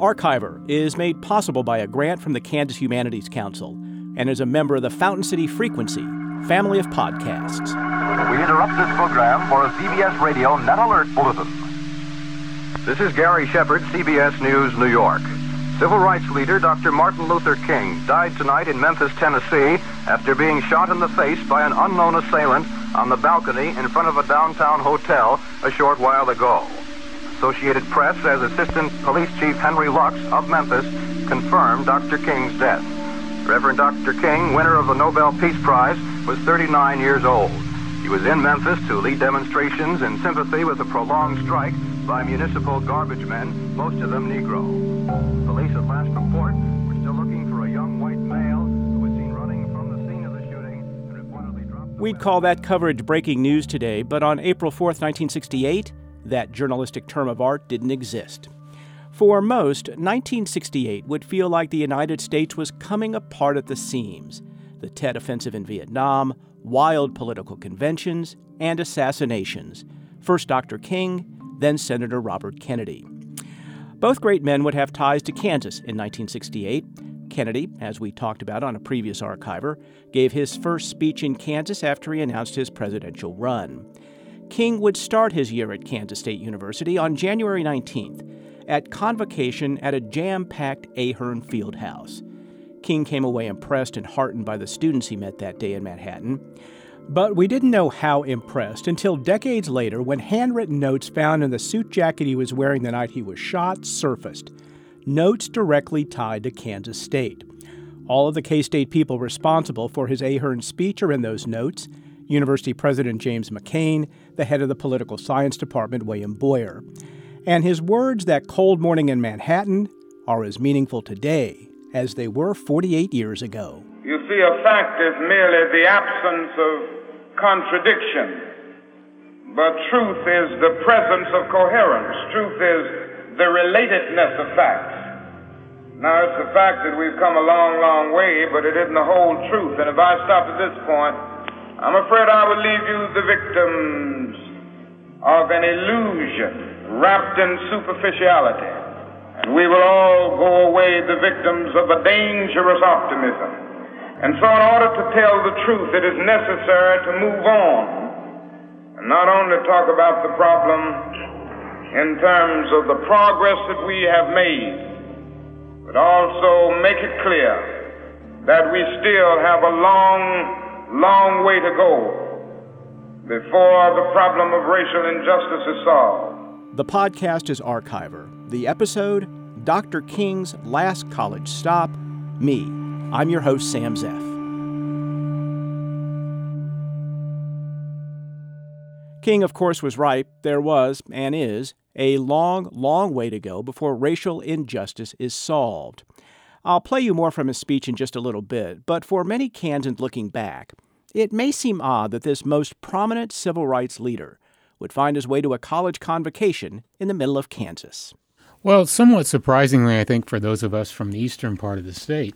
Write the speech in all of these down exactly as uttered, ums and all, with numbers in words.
Archiver is made possible by a grant from the Kansas Humanities Council and is a member of the Fountain City Frequency family of podcasts. We interrupt this program for a C B S Radio Net Alert Bulletin. This is Gary Shepard, C B S News, New York. Civil rights leader Doctor Martin Luther King died tonight in Memphis, Tennessee, after being shot in the face by an unknown assailant on the balcony in front of a downtown hotel a short while ago. Associated Press says Assistant Police Chief Henry Lux of Memphis confirmed Doctor King's death. Reverend Doctor King, winner of the Nobel Peace Prize, was thirty-nine years old. He was in Memphis to lead demonstrations in sympathy with a prolonged strike by municipal garbage men, most of them Negro. Police at last report were still looking for a young white male who was seen running from the scene of the shooting and reportedly dropped... We'd call that coverage breaking news today, but on April fourth, nineteen sixty-eight... that journalistic term of art didn't exist. For most, nineteen sixty-eight would feel like the United States was coming apart at the seams. The Tet Offensive in Vietnam, wild political conventions, and assassinations. First Doctor King, then Senator Robert Kennedy. Both great men would have ties to Kansas in nineteen sixty-eight. Kennedy, as we talked about on a previous Archiver, gave his first speech in Kansas after he announced his presidential run. King would start his year at Kansas State University on January nineteenth at convocation at a jam-packed Ahearn Fieldhouse. King came away impressed and heartened by the students he met that day in Manhattan. But we didn't know how impressed until decades later when handwritten notes found in the suit jacket he was wearing the night he was shot surfaced. Notes directly tied to Kansas State. All of the K-State people responsible for his Ahearn speech are in those notes. University President James McCain, the head of the Political Science Department, William Boyer. And his words that cold morning in Manhattan are as meaningful today as they were forty-eight years ago. You see, a fact is merely the absence of contradiction, but truth is the presence of coherence. Truth is the relatedness of facts. Now, it's a fact that we've come a long, long way, but it isn't the whole truth. And if I stop at this point, I'm afraid I will leave you the victims of an illusion wrapped in superficiality. And we will all go away the victims of a dangerous optimism. And so in order to tell the truth, it is necessary to move on and not only talk about the problem in terms of the progress that we have made, but also make it clear that we still have a long Long way to go before the problem of racial injustice is solved. The podcast is Archiver. The episode, Doctor King's Last College Stop, me. I'm your host, Sam Zeff. King, of course, was right. There was, and is, a long, long way to go before racial injustice is solved. I'll play you more from his speech in just a little bit, but for many Kansans looking back, it may seem odd that this most prominent civil rights leader would find his way to a college convocation in the middle of Kansas. Well, somewhat surprisingly, I think, for those of us from the eastern part of the state,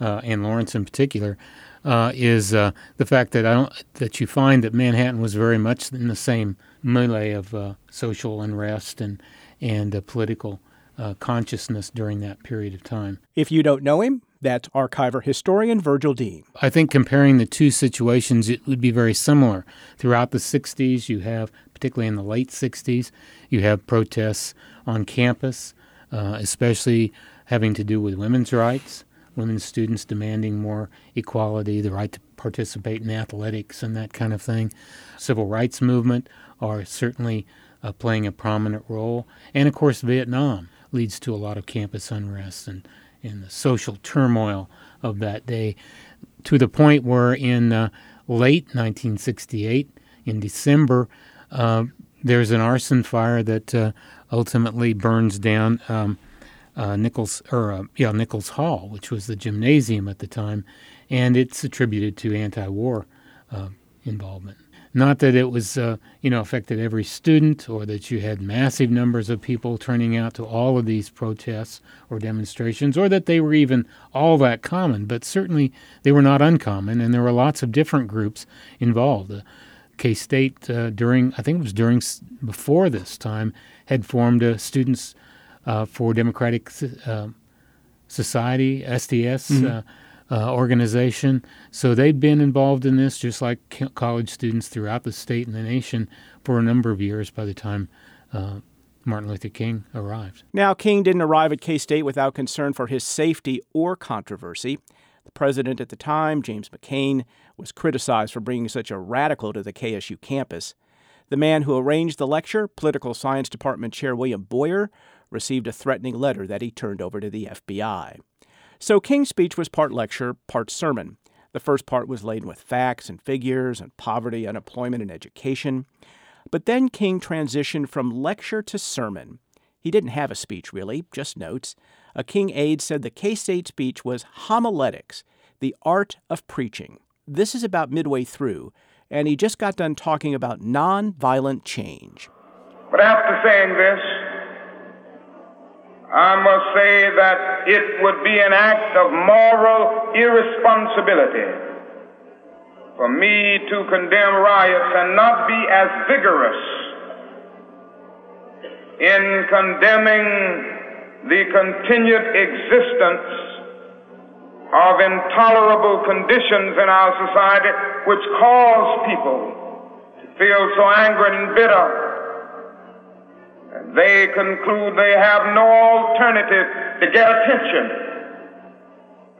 uh, and Lawrence in particular, uh, is uh, the fact that I don't that you find that Manhattan was very much in the same melee of uh, social unrest and and uh, political Uh, consciousness during that period of time. If you don't know him, that's Archiver historian Virgil Dean. I think comparing the two situations, it would be very similar. Throughout the sixties, you have, particularly in the late sixties, you have protests on campus, uh, especially having to do with women's rights, women's students demanding more equality, the right to participate in athletics and that kind of thing. Civil rights movement are certainly uh, playing a prominent role. And, of course, Vietnam leads to a lot of campus unrest and, and the social turmoil of that day, to the point where in uh, late nineteen sixty-eight, in December, uh, there's an arson fire that uh, ultimately burns down um, uh, Nichols or uh, yeah Nichols Hall, which was the gymnasium at the time, and it's attributed to anti-war uh, involvement. Not that it was, uh, you know, affected every student or that you had massive numbers of people turning out to all of these protests or demonstrations or that they were even all that common, but certainly they were not uncommon, and there were lots of different groups involved. Uh, K-State uh, during, I think it was during, before this time, had formed a Students uh, for Democratic uh, Society, S D S mm-hmm. uh, uh, organization. So they've been involved in this just like college students throughout the state and the nation for a number of years by the time uh, Martin Luther King arrived. Now, King didn't arrive at K-State without concern for his safety or controversy. The president at the time, James McCain, was criticized for bringing such a radical to the K S U campus. The man who arranged the lecture, Political Science Department Chair William Boyer, received a threatening letter that he turned over to the F B I. So King's speech was part lecture, part sermon. The first part was laden with facts and figures on poverty, unemployment, and education. But then King transitioned from lecture to sermon. He didn't have a speech, really, just notes. A King aide said the K-State speech was homiletics, the art of preaching. This is about midway through, and he just got done talking about nonviolent change. But after saying this, I must say that it would be an act of moral irresponsibility for me to condemn riots and not be as vigorous in condemning the continued existence of intolerable conditions in our society which cause people to feel so angry and bitter. And they conclude they have no alternative to get attention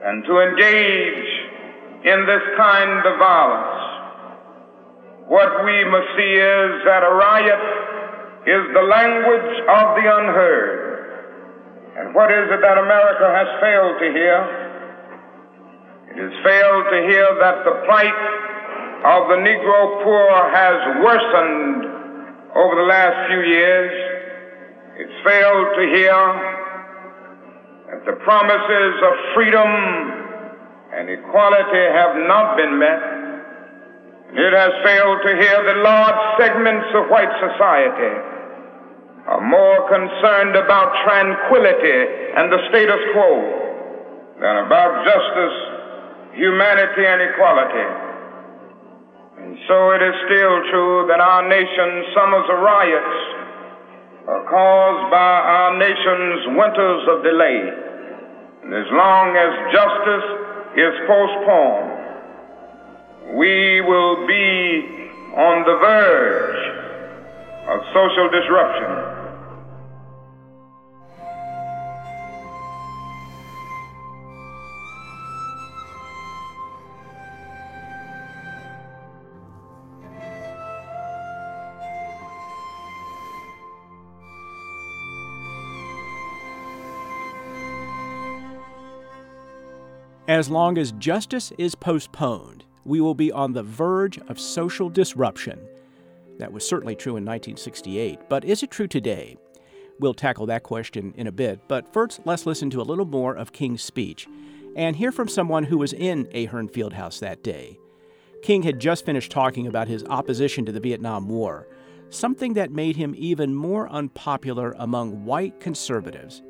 than to engage in this kind of violence. What we must see is that a riot is the language of the unheard. And what is it that America has failed to hear? It has failed to hear that the plight of the Negro poor has worsened over the last few years. It's failed to hear that the promises of freedom and equality have not been met. It has failed to hear that large segments of white society are more concerned about tranquility and the status quo than about justice, humanity, and equality. And so it is still true that our nation's summers of riots are caused by our nation's winters of delay. And as long as justice is postponed, we will be on the verge of social disruption. As long as justice is postponed, we will be on the verge of social disruption. That was certainly true in nineteen sixty-eight, but is it true today? We'll tackle that question in a bit, but first let's listen to a little more of King's speech and hear from someone who was in Ahearn Fieldhouse that day. King had just finished talking about his opposition to the Vietnam War, something that made him even more unpopular among white conservatives.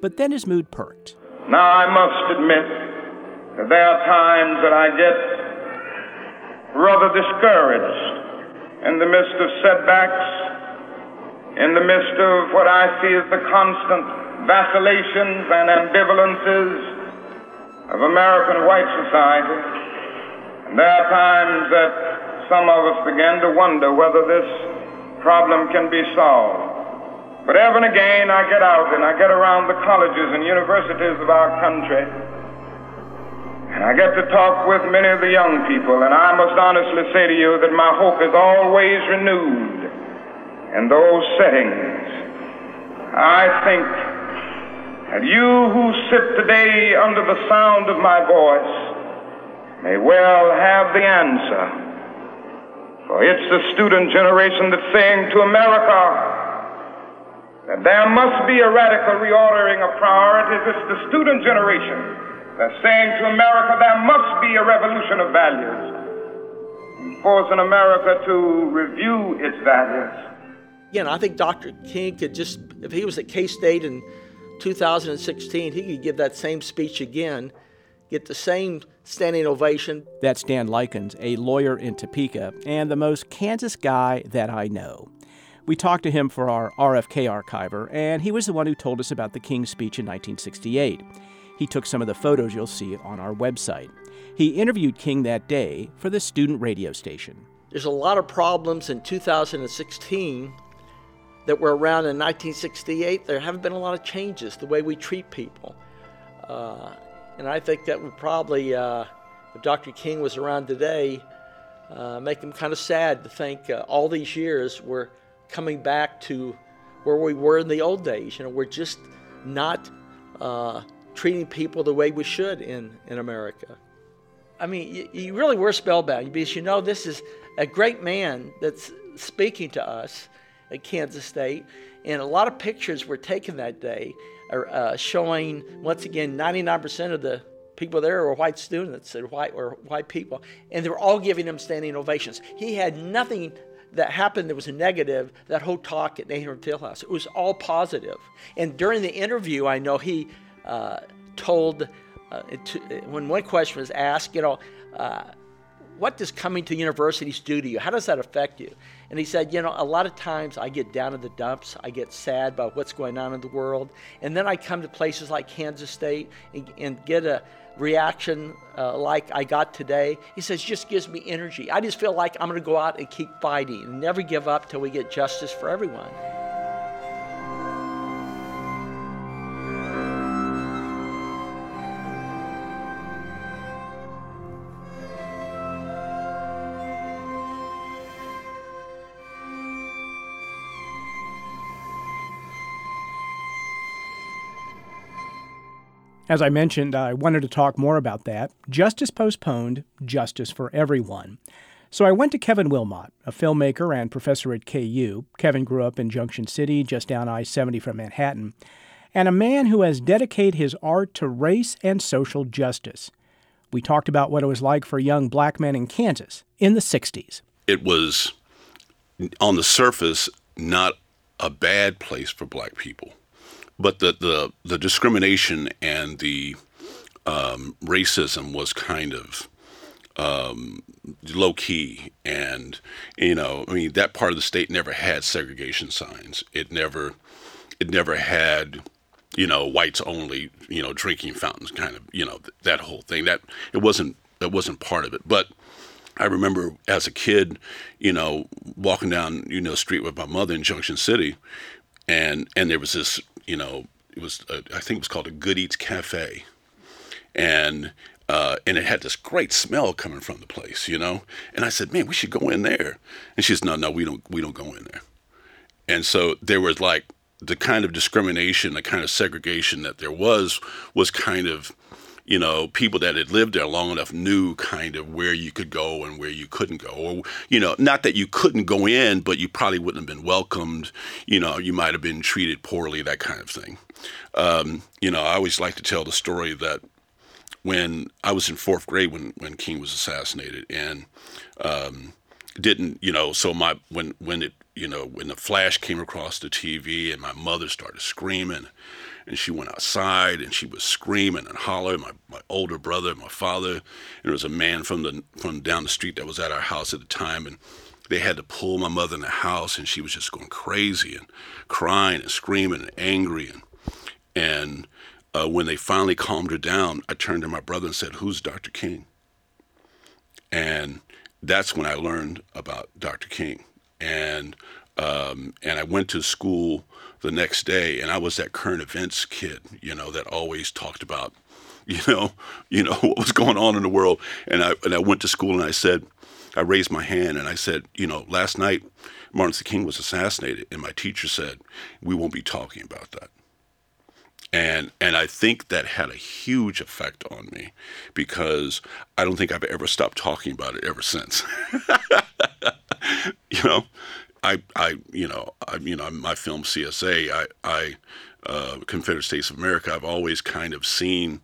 But then his mood perked. Now I must admit that there are times that I get rather discouraged in the midst of setbacks, in the midst of what I see as the constant vacillations and ambivalences of American white society. And there are times that some of us begin to wonder whether this problem can be solved. But ever and again I get out and I get around the colleges and universities of our country, and I get to talk with many of the young people, and I must honestly say to you that my hope is always renewed in those settings. I think that you who sit today under the sound of my voice may well have the answer. For it's the student generation that's saying to America that there must be a radical reordering of priorities. It's the student generation they're saying to America there must be a revolution of values, forcing America to review its values. You know, I think Doctor King could just, if he was at K-State in two thousand sixteen, he could give that same speech again, get the same standing ovation. That's Dan Likens, a lawyer in Topeka, and the most Kansas guy that I know. We talked to him for our R F K archiver, and he was the one who told us about the King speech in nineteen sixty-eight. He took some of the photos you'll see on our website. He interviewed King that day for the student radio station. There's a lot of problems in two thousand sixteen that were around in nineteen sixty-eight. There haven't been a lot of changes the way we treat people. Uh, and I think that would probably, uh, if Doctor King was around today, uh, make him kind of sad to think uh, all these years we're coming back to where we were in the old days. You know, we're just not uh, treating people the way we should in, in America. I mean, you, you really were spellbound because you know this is a great man that's speaking to us at Kansas State, and a lot of pictures were taken that day are uh, showing, once again, ninety-nine percent of the people there were white students or white, or white people, and they were all giving him standing ovations. He had nothing that happened that was a negative, that whole talk at Ahearn Fieldhouse. It was all positive. And during the interview, I know he uh, told, uh, to, when one question was asked, you know, uh, what does coming to universities do to you? How does that affect you? And he said, you know, a lot of times I get down in the dumps. I get sad about what's going on in the world. And then I come to places like Kansas State and, and get a reaction uh, like I got today. He says, it just gives me energy. I just feel like I'm going to go out and keep fighting and never give up till we get justice for everyone. As I mentioned, I wanted to talk more about that. Justice postponed, justice for everyone. So I went to Kevin Willmott, a filmmaker and professor at K U. Kevin grew up in Junction City, just down I seventy from Manhattan, and a man who has dedicated his art to race and social justice. We talked about what it was like for young black men in Kansas in the sixties. It was, on the surface, not a bad place for black people. But the, the, the discrimination and the um, racism was kind of um, low-key. And, you know, I mean, that part of the state never had segregation signs. It never it never had, you know, whites only, you know, drinking fountains kind of, you know, th- that whole thing. That it wasn't it wasn't part of it. But I remember as a kid, you know, walking down, you know, the street with my mother in Junction City, and and there was this, you know, it was, a, I think it was called a Good Eats Cafe. And uh, and it had this great smell coming from the place, you know? And I said, man, we should go in there. And she says, no, no, we don't, we don't go in there. And so there was like the kind of discrimination, the kind of segregation that there was, was kind of, you know, people that had lived there long enough knew kind of where you could go and where you couldn't go. Or, you know, not that you couldn't go in, but you probably wouldn't have been welcomed. You know, you might have been treated poorly, that kind of thing. Um, you know, I always like to tell the story that when I was in fourth grade when, when King was assassinated and um, didn't, you know, so my when when it, you know, when the flash came across the T V and my mother started screaming, and she went outside, and she was screaming and hollering. My my older brother, my father, and there was a man from the from down the street that was at our house at the time, and they had to pull my mother in the house, and she was just going crazy and crying and screaming and angry. And and uh, when they finally calmed her down, I turned to my brother and said, "Who's Doctor King?" And that's when I learned about Doctor King, and um, and I went to school the next day, and I was that current events kid, you know, that always talked about, you know, you know what was going on in the world. And I and I went to school and I said, I raised my hand and I said, you know, last night Martin Luther King was assassinated, and my teacher said, we won't be talking about that. And and I think that had a huge effect on me because I don't think I've ever stopped talking about it ever since. You know. I, I, you know, I, you know, my film C S A, I, I, uh, Confederate States of America. I've always kind of seen,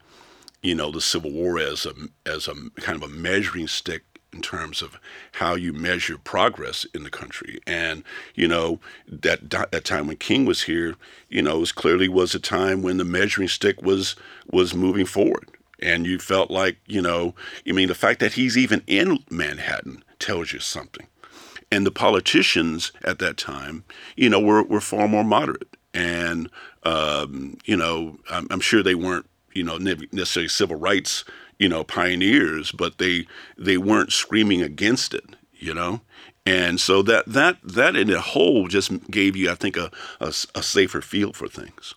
you know, the Civil War as a, as a kind of a measuring stick in terms of how you measure progress in the country. And you know, that that time when King was here, you know, it was clearly was a time when the measuring stick was was moving forward, and you felt like, you know, I mean, the fact that he's even in Manhattan tells you something. And the politicians at that time, you know, were, were far more moderate. And, um, you know, I'm, I'm sure they weren't, you know, necessarily civil rights, you know, pioneers, but they they weren't screaming against it, you know. And so that that that in a whole just gave you, I think, a, a, a safer field for things.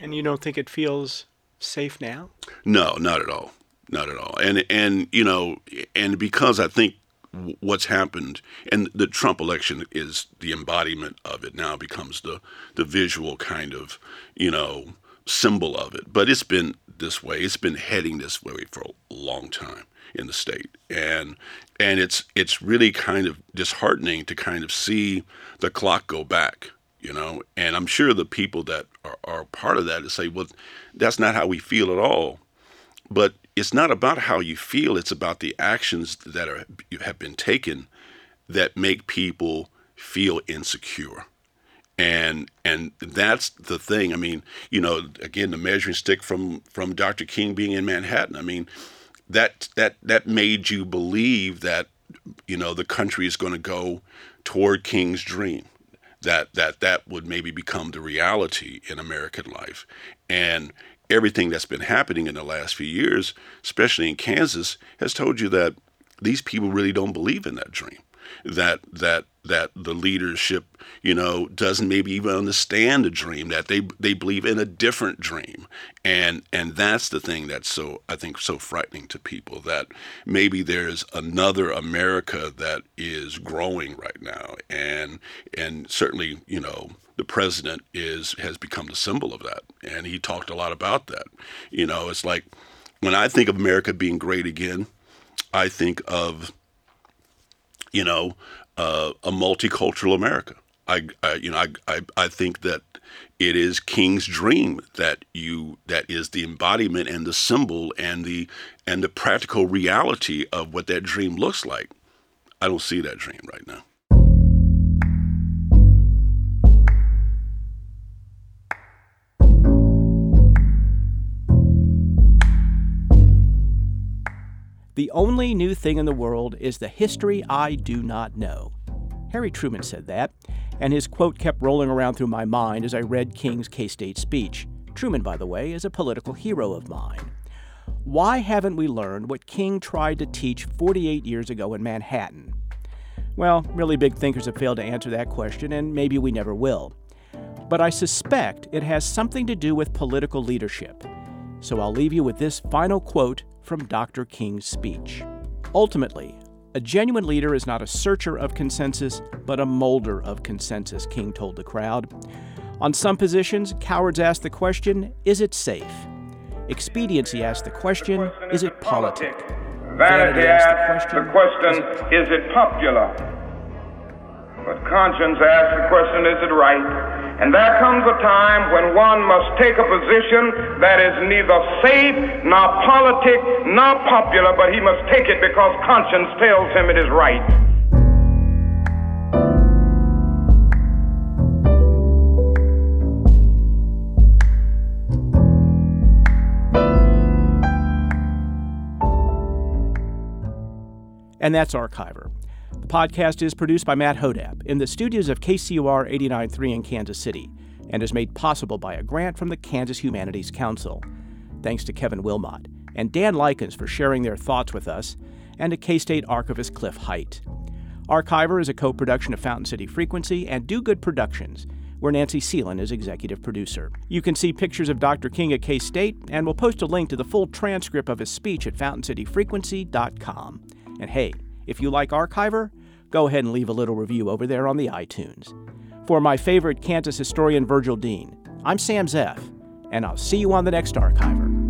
And you don't think it feels safe now? No, not at all. Not at all. And, and you know, and because I think what's happened, and the Trump election is the embodiment of it, now becomes the, the visual kind of, you know, symbol of it. But it's been this way. It's been heading this way for a long time in the state. And and it's it's really kind of disheartening to kind of see the clock go back, you know. And I'm sure the people that are, are part of that say, well, that's not how we feel at all. But it's not about how you feel. It's about the actions that are have been taken that make people feel insecure. And and that's the thing. I mean, you know, again, the measuring stick from, from Doctor King being in Manhattan. I mean, that that that made you believe that, you know, the country is going to go toward King's dream. That that that would maybe become the reality in American life. And everything that's been happening in the last few years, especially in Kansas, has told you that these people really don't believe in that dream. That that that the leadership, you know, doesn't maybe even understand the dream, that they they believe in a different dream. And and that's the thing that's so, I think, so frightening to people, that maybe there's another America that is growing right now. And and certainly, you know, the president is has become the symbol of that. And he talked a lot about that. You know, it's like when I think of America being great again, I think of, you know, uh, a multicultural America. I, I you know, I, I, I think that it is King's dream that you, that is the embodiment and the symbol and the, and the practical reality of what that dream looks like. I don't see that dream right now. The only new thing in the world is the history I do not know. Harry Truman said that, and his quote kept rolling around through my mind as I read King's K-State speech. Truman, by the way, is a political hero of mine. Why haven't we learned what King tried to teach forty-eight years ago in Manhattan? Well, really big thinkers have failed to answer that question, and maybe we never will. But I suspect it has something to do with political leadership. So I'll leave you with this final quote from Doctor King's speech. Ultimately, a genuine leader is not a searcher of consensus, but a molder of consensus, King told the crowd. On some positions, cowards ask the question, is it safe? Expediency asks the question, is it politic? Vanity asks the question, is it popular? But conscience asks the question, is it right? And there comes a time when one must take a position that is neither safe, nor politic, nor popular, but he must take it because conscience tells him it is right. And that's Archiver. The podcast is produced by Matt Hodapp in the studios of K C U R eighty-nine point three in Kansas City and is made possible by a grant from the Kansas Humanities Council. Thanks to Kevin Willmott and Dan Likens for sharing their thoughts with us, and to K-State archivist Cliff Height. Archiver is a co-production of Fountain City Frequency and Do Good Productions, where Nancy Seelan is executive producer. You can see pictures of Doctor King at K-State, and we'll post a link to the full transcript of his speech at fountain city frequency dot com. And hey, if you like Archiver, go ahead and leave a little review over there on the iTunes. For my favorite Kansas historian, Virgil Dean, I'm Sam Zeff, and I'll see you on the next Archiver.